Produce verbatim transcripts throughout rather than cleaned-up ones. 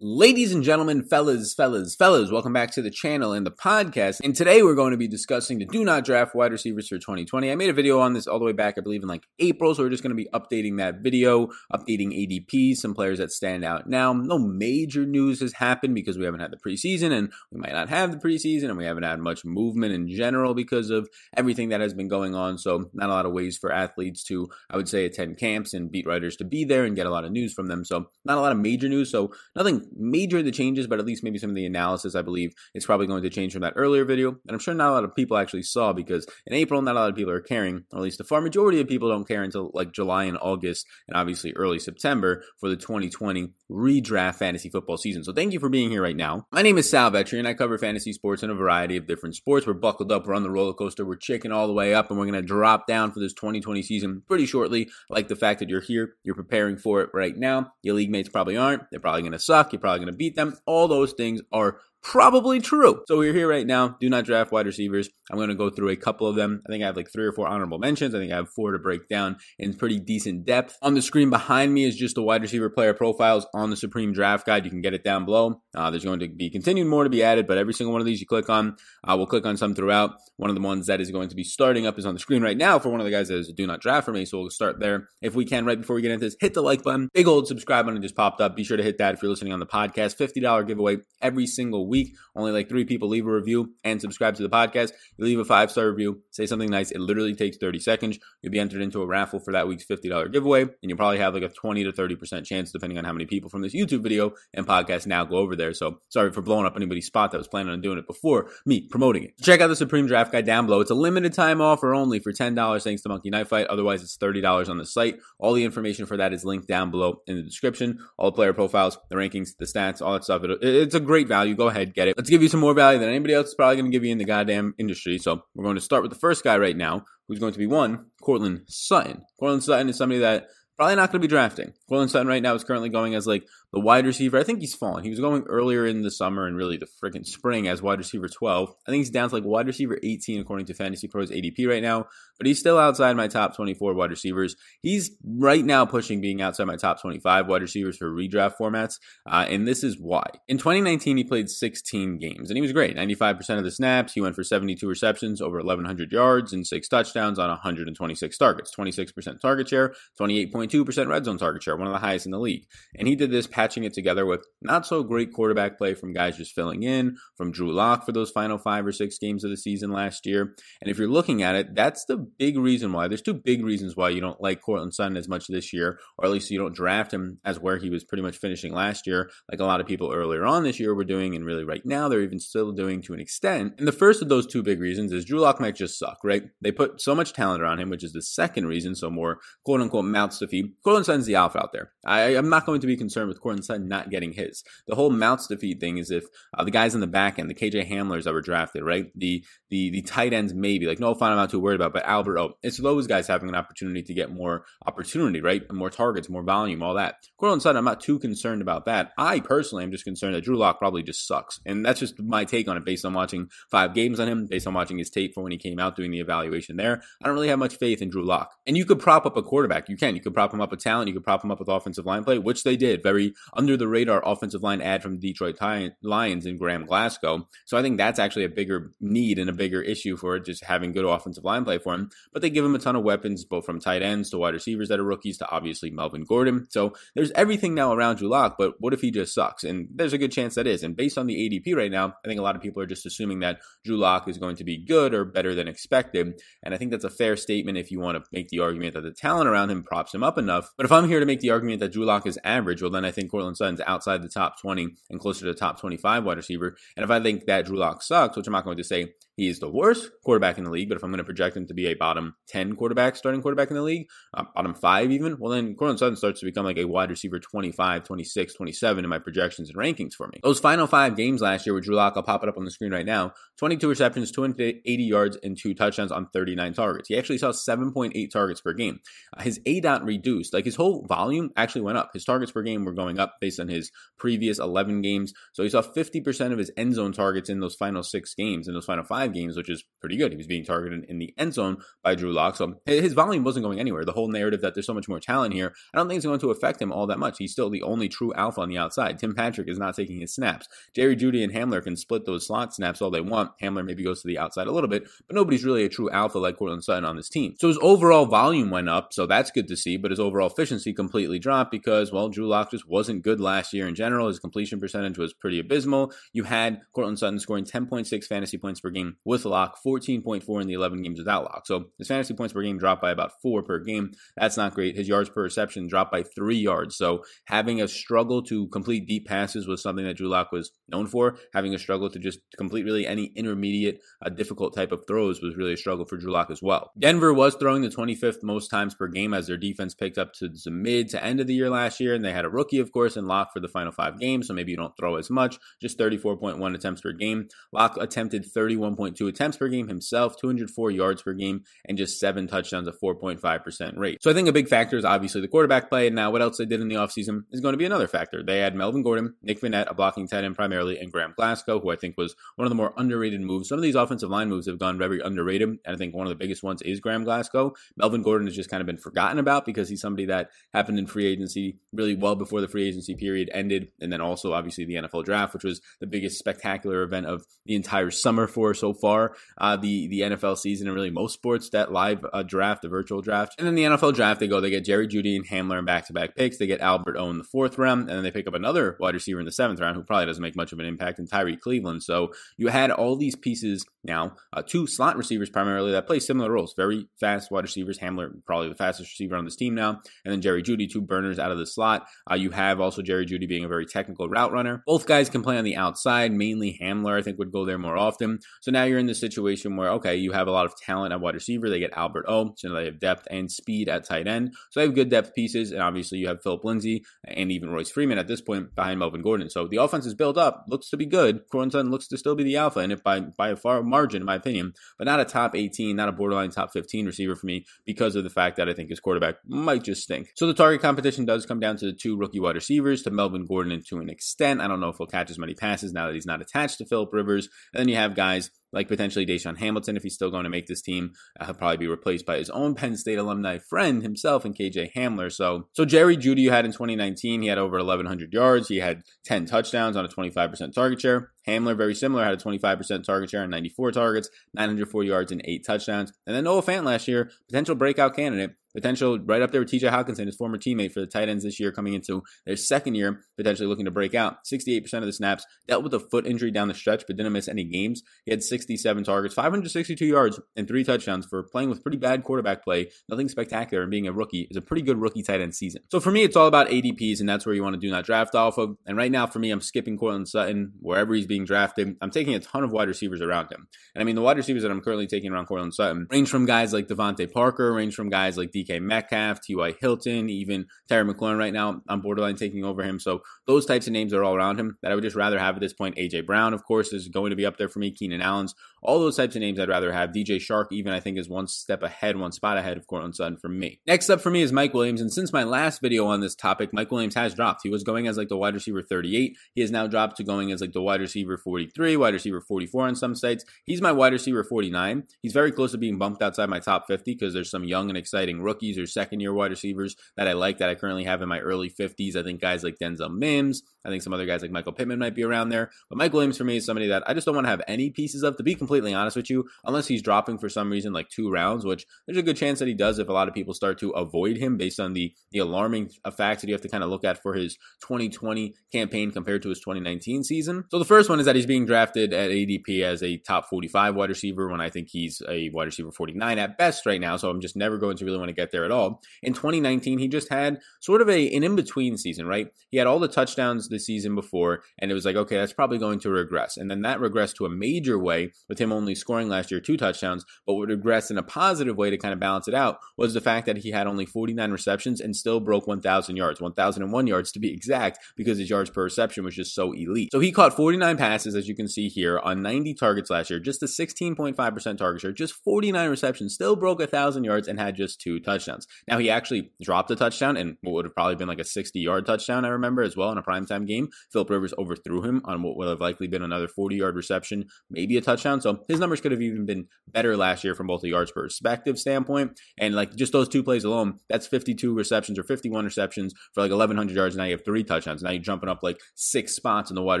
Ladies and gentlemen, fellas, fellas, fellas, welcome back to the channel and the podcast. And today we're going to be discussing the do not draft wide receivers for twenty twenty. I made a video on this all the way back, I believe, in like April. So we're just going to be updating that video, updating A D P, some players that stand out now. No major news has happened because we haven't had the preseason, and we might not have the preseason, and we haven't had much movement in general because of everything that has been going on. So not a lot of ways for athletes to, I would say, attend camps and beat writers to be there and get a lot of news from them. So not a lot of major news. So nothing major the changes, but at least maybe some of the analysis, I believe, it's probably going to change from that earlier video. And I'm sure not a lot of people actually saw, because in April, not a lot of people are caring, or at least the far majority of people don't care until like July and August, and obviously early September for the twenty twenty redraft fantasy football season. So thank you for being here right now. My name is Sal Vetri, and I cover fantasy sports in a variety of different sports. We're buckled up, we're on the roller coaster, we're chicken all the way up, and we're going to drop down for this twenty twenty season pretty shortly. I like the fact that you're here, you're preparing for it right now. Your league mates probably aren't, they're probably going to suck, you're probably going to beat them. All those things are probably true. So we're here right now. Do not draft wide receivers. I'm going to go through a couple of them. I think I have like three or four honorable mentions. I think I have four to break down in pretty decent depth. On the screen behind me is just the wide receiver player profiles on the Supreme Draft Guide. You can get it down below. Uh, there's going to be continued more to be added, but every single one of these you click on, uh, we'll click on some throughout. One of the ones that is going to be starting up is on the screen right now for one of the guys that is a do not draft for me. So we'll start there. If we can, right before we get into this, hit the like button. Big old subscribe button just popped up. Be sure to hit that if you're listening on the podcast. fifty dollars giveaway every single week. Only like three people leave a review and subscribe to the podcast. You leave a five-star review, say something nice. It literally takes thirty seconds. You'll be entered into a raffle for that week's fifty dollars giveaway, and you'll probably have like a twenty to thirty percent chance, depending on how many people from this YouTube video and podcast now go over there. So sorry for blowing up anybody's spot that was planning on doing it before me promoting it. Check out the Supreme Draft Guide down below. It's a limited time offer only for ten dollars thanks to Monkey Knife Fight. Otherwise, it's thirty dollars on the site. All the information for that is linked down below in the description. All the player profiles, the rankings, the stats, all that stuff. It, it's a great value. Go ahead. Get it. Let's give you some more value than anybody else is probably going to give you in the goddamn industry. So we're going to start with the first guy right now, who's going to be one, Courtland Sutton. Courtland Sutton is somebody that probably not going to be drafting. Courtland Sutton right now is currently going as like the wide receiver. I think he's fallen. He was going earlier in the summer and really the freaking spring as wide receiver twelve. I think he's down to like wide receiver eighteen according to Fantasy Pro's A D P right now. But he's still outside my top twenty-four wide receivers. He's right now pushing being outside my top twenty-five wide receivers for redraft formats. Uh, and this is why. In twenty nineteen, he played sixteen games and he was great. ninety-five percent of the snaps. He went for seventy-two receptions, over eleven hundred yards, and six touchdowns on one hundred twenty-six targets. twenty-six percent target share, twenty-eight point two percent red zone target share, one of the highest in the league. And he did this patching it together with not so great quarterback play from guys just filling in, from Drew Lock for those final five or six games of the season last year. And if you're looking at it, that's the big reason why. There's two big reasons why you don't like Courtland Sutton as much this year, or at least you don't draft him as where he was pretty much finishing last year, like a lot of people earlier on this year were doing, and really right now they're even still doing to an extent. And the first of those two big reasons is Drew Lock might just suck, right? They put so much talent around him, which is the second reason, so more quote-unquote mouths to feed. Courtland Sutton's the alpha out there. I, I'm not going to be concerned with Courtland Sutton not getting his. The whole mouths to feed thing is if uh, the guys in the back end, the K J Hamlers that were drafted, right? The the the tight ends maybe, like Noah Fant I'm not too worried about, but Albert O. It's those guys having an opportunity to get more opportunity, right? More targets, more volume, all that. Courtland Sutton, I'm not too concerned about that. I personally am just concerned that Drew Lock probably just sucks. And that's just my take on it based on watching five games on him, based on watching his tape for when he came out doing the evaluation there. I don't really have much faith in Drew Lock. And you could prop up a quarterback. You can. You could prop him up with talent. You could prop him up with offensive line play, which they did. Very under the radar offensive line ad from the Detroit Lions and Graham Glasgow. So I think that's actually a bigger need and a bigger issue for just having good offensive line play for him. But they give him a ton of weapons, both from tight ends to wide receivers that are rookies to obviously Melvin Gordon. So there's everything now around Drew Lock, but what if he just sucks? And there's a good chance that is. And based on the A D P right now, I think a lot of people are just assuming that Drew Lock is going to be good or better than expected. And I think that's a fair statement if you want to make the argument that the talent around him props him up enough. But if I'm here to make the argument that Drew Lock is average, well, then I think Courtland Sutton's outside the top twenty and closer to the top twenty-five wide receiver. And if I think that Drew Lock sucks, which I'm not going to say he is the worst quarterback in the league, but if I'm going to project him to be a bottom ten quarterback, starting quarterback in the league, uh, bottom five even, well, then Courtland Sutton starts to become like a wide receiver twenty-five, twenty-six, twenty-seven in my projections and rankings for me. Those final five games last year with Drew Lock, I'll pop it up on the screen right now, twenty-two receptions, two hundred eighty yards, and two touchdowns on thirty-nine targets. He actually saw seven point eight targets per game. Uh, his A D O T reduced. Like his whole volume actually went up. His targets per game were going up based on his previous eleven games. So he saw fifty percent of his end zone targets in those final six games, in those final five five games, which is pretty good. He was being targeted in the end zone by Drew Lock. So his volume wasn't going anywhere. The whole narrative that there's so much more talent here, I don't think it's going to affect him all that much. He's still the only true alpha on the outside. Tim Patrick is not taking his snaps. Jerry Jeudy and Hamler can split those slot snaps all they want. Hamler maybe goes to the outside a little bit, but nobody's really a true alpha like Courtland Sutton on this team. So his overall volume went up, so that's good to see, but his overall efficiency completely dropped because, well, Drew Lock just wasn't good last year in general. His completion percentage was pretty abysmal. You had Courtland Sutton scoring ten point six fantasy points per game with Lock, fourteen point four in the eleven games without Lock. So his fantasy points per game dropped by about four per game. That's not great. His yards per reception dropped by three yards. So having a struggle to complete deep passes was something that Drew Lock was known for. Having a struggle to just complete really any intermediate, uh, difficult type of throws was really a struggle for Drew Lock as well. Denver was throwing the twenty-fifth most times per game as their defense picked up to the mid to end of the year last year, and they had a rookie, of course, and Lock for the final five games, so maybe you don't throw as much, just thirty-four point one attempts per game. Lock attempted thirty-one point two attempts per game himself, two hundred four yards per game, and just seven touchdowns, a four point five percent rate. So I think a big factor is obviously the quarterback play, and now what else they did in the offseason is going to be another factor. They had Melvin Gordon, Nick Vannett, a blocking tight end primarily, and Graham Glasgow, who I think was one of the more underrated moves. Some of these offensive line moves have gone very underrated, and I think one of the biggest ones is Graham Glasgow. Melvin Gordon has just kind of been forgotten about because he's somebody that happened in free agency really well before the free agency period ended, and then also obviously the N F L draft, which was the biggest spectacular event of the entire summer for so far, uh, the, the N F L season and really most sports, that live uh, draft, the virtual draft. And then the N F L draft, they go, they get Jerry Jeudy and Hamler in back-to-back picks. They get Albert O in the fourth round, and then they pick up another wide receiver in the seventh round who probably doesn't make much of an impact in Tyree Cleveland. So you had all these pieces now, uh, two slot receivers primarily that play similar roles, very fast wide receivers. Hamler, probably the fastest receiver on this team now, and then Jerry Jeudy, two burners out of the slot. Uh, you have also Jerry Jeudy being a very technical route runner. Both guys can play on the outside, mainly Hamler, I think, would go there more often. So now you're in the situation where, okay, you have a lot of talent at wide receiver. They get Albert O, so they have depth and speed at tight end. So they have good depth pieces, and obviously you have Philip Lindsay and even Royce Freeman at this point behind Melvin Gordon. So the offense is built up, looks to be good. Courtland Sutton looks to still be the alpha, and if by, by a far margin, in my opinion, but not a top eighteen, not a borderline top fifteen receiver for me because of the fact that I think his quarterback might just stink. So the target competition does come down to the two rookie wide receivers, to Melvin Gordon, and to an extent, I don't know if he'll catch as many passes now that he's not attached to Phillip Rivers. And then you have guys like potentially DaeSean Hamilton, if he's still going to make this team. Uh, he'll probably be replaced by his own Penn State alumni friend himself and K J Hamler. So so Jerry Jeudy, you had in twenty nineteen, he had over eleven hundred yards. He had ten touchdowns on a twenty-five percent target share. Hamler, very similar, had a twenty-five percent target share and ninety-four targets, nine hundred four yards and eight touchdowns. And then Noah Fant last year, potential breakout candidate, potential right up there with T J Hawkinson, his former teammate for the tight ends this year, coming into their second year, potentially looking to break out. sixty-eight percent of the snaps, dealt with a foot injury down the stretch, but didn't miss any games. He had sixty-seven targets, five hundred sixty-two yards, and three touchdowns for playing with pretty bad quarterback play. Nothing spectacular, and being a rookie is a pretty good rookie tight end season. So for me, it's all about A D Ps, and that's where you want to do not draft off of. And right now, for me, I'm skipping Courtland Sutton wherever he's being drafted. I'm taking a ton of wide receivers around him. And I mean, the wide receivers that I'm currently taking around Courtland Sutton range from guys like Devontae Parker, range from guys like D K Metcalf, T Y Hilton, even Terry McLaurin right now. I'm borderline taking over him. So those types of names are all around him that I would just rather have at this point. A J. Brown, of course, is going to be up there for me. Keenan Allen's, all those types of names I'd rather have. D J Shark even, I think, is one step ahead, one spot ahead of Courtland Sutton for me. Next up for me is Mike Williams. And since my last video on this topic, Mike Williams has dropped. He was going as like the wide receiver thirty-eight. He has now dropped to going as like the wide receiver forty-three, wide receiver forty-four on some sites. He's my wide receiver forty-nine. He's very close to being bumped outside my top fifty because there's some young and exciting rookies or second-year wide receivers that I like that I currently have in my early fifties. I think guys like Denzel Mims, I think some other guys like Michael Pittman might be around there. But Mike Williams for me is somebody that I just don't want to have any pieces of, to be completely honest with you, unless he's dropping for some reason like two rounds, which there's a good chance that he does if a lot of people start to avoid him based on the, the alarming facts that you have to kind of look at for his twenty twenty campaign compared to his twenty nineteen season. So the first one is that he's being drafted at A D P as a top forty-five wide receiver when I think he's a wide receiver forty-nine at best right now. So I'm just never going to really want to get there at all. In twenty nineteen, he just had sort of a, an in-between season, right? He had all the touchdowns the season before, and it was like, okay, that's probably going to regress. And then that regressed to a major way with him only scoring last year two touchdowns, but what regressed in a positive way to kind of balance it out was the fact that he had only forty-nine receptions and still broke one thousand yards, one thousand one yards to be exact, because his yards per reception was just so elite. So he caught forty-nine passes, as you can see here, on ninety targets last year, just a sixteen point five percent target share, just forty-nine receptions, still broke one thousand yards, and had just two touchdowns. Now, he actually dropped a touchdown and what would have probably been like a sixty-yard touchdown, I remember, as well in a primetime game. Philip Rivers overthrew him on what would have likely been another forty-yard reception, maybe a touchdown. So his numbers could have even been better last year from both the yards perspective standpoint. And like just those two plays alone, that's fifty-two receptions or fifty-one receptions for like eleven hundred yards. Now you have three touchdowns. Now you're jumping up like six spots in the wide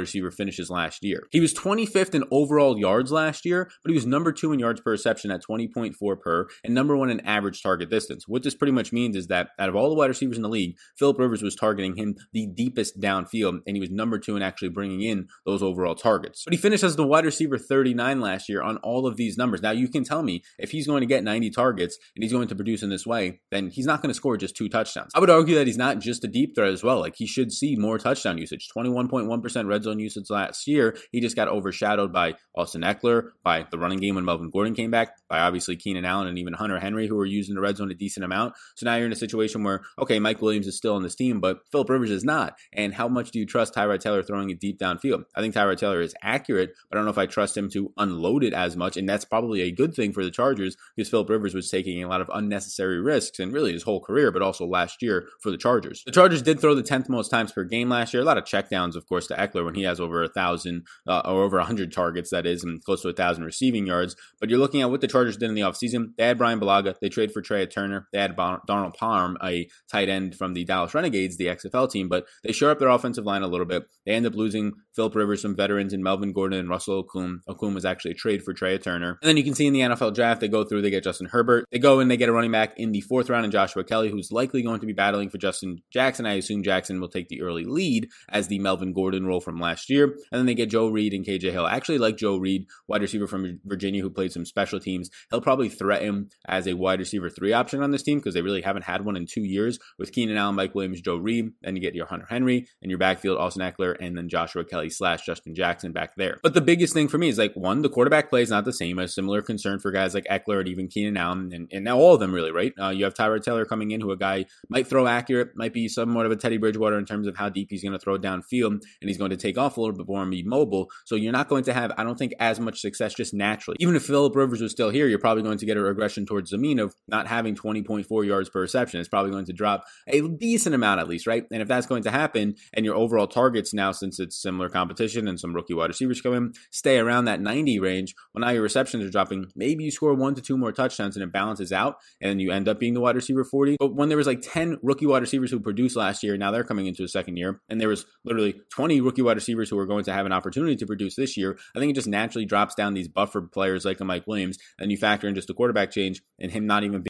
receiver finishes last year. He was twenty-fifth in overall yards last year, but he was number two in yards per reception at twenty point four per and number one in average target distance. What this pretty much means is that out of all the wide receivers in the league, Philip Rivers was targeting him the deepest downfield, and he was number two in actually bringing in those overall targets. But he finished as the wide receiver thirty-nine last year on all of these numbers. Now you can tell me if he's going to get ninety targets and he's going to produce in this way, then he's not going to score just two touchdowns. I would argue that he's not just a deep threat as well. Like he should see more touchdown usage, twenty-one point one percent red zone usage last year. He just got overshadowed by Austin Eckler, by the running game when Melvin Gordon came back, by obviously Keenan Allen and even Hunter Henry, who were using the red zone a decent amount. So now you're in a situation where, okay, Mike Williams is still on this team, but Philip Rivers is not. And how much do you trust Tyrod Taylor throwing it deep downfield? I think Tyrod Taylor is accurate, but I don't know if I trust him to unload it as much. And that's probably a good thing for the Chargers because Philip Rivers was taking a lot of unnecessary risks and really his whole career, but also last year for the Chargers. The Chargers did throw the tenth most times per game last year. A lot of checkdowns, of course, to Eckler when he has over a thousand uh, or over a hundred targets, that is, and close to a thousand receiving yards. But you're looking at what the Chargers did in the offseason. They had Brian Bulaga. They traded for Trey Turner. They had bon- Darnell Parham, a tight end from the Dallas Renegades, the X F L team, but they shored up their offensive line a little bit. They end up losing Philip Rivers, some veterans, and Melvin Gordon and Russell Okung. Okung was actually a trade for Trey Turner. And then you can see in the N F L draft, they go through, they get Justin Herbert. They go and they get a running back in the fourth round in Joshua Kelly, who's likely going to be battling for Justin Jackson. I assume Jackson will take the early lead as the Melvin Gordon role from last year. And then they get Joe Reed and K J Hamler. I actually like Joe Reed, wide receiver from Virginia, who played some special teams. He'll probably threaten as a wide receiver three option on this team because they really haven't had one in two years with Keenan Allen, Mike Williams, Joe Reed. Then you get your Hunter Henry and your backfield, Austin Eckler, and then Joshua Kelly slash Justin Jackson back there. But the biggest thing for me is like, one, the quarterback play is not the same. A similar concern for guys like Eckler and even Keenan Allen, and, and now all of them really, right? Uh, you have Tyrod Taylor coming in, who a guy might throw accurate, might be somewhat of a Teddy Bridgewater in terms of how deep he's going to throw downfield, and he's going to take off a little bit more and be mobile. So you're not going to have, I don't think, as much success just naturally. Even if Philip Rivers was still here, you're probably going to get a regression towards the mean of not having twenty point four yards per reception. It's probably going to drop a decent amount at least, right? And if that's going to happen, and your overall targets now, since it's similar competition and some rookie wide receivers come in, stay around that ninety range, well, now your receptions are dropping. Maybe you score one to two more touchdowns and it balances out, and you end up being the wide receiver forty. But when there was like ten rookie wide receivers who produced last year, now they're coming into a second year, and there was literally twenty rookie wide receivers who are going to have an opportunity to produce this year, I think it just naturally drops down these buffer players like a Mike Williams, and you factor in just the quarterback change and him not even being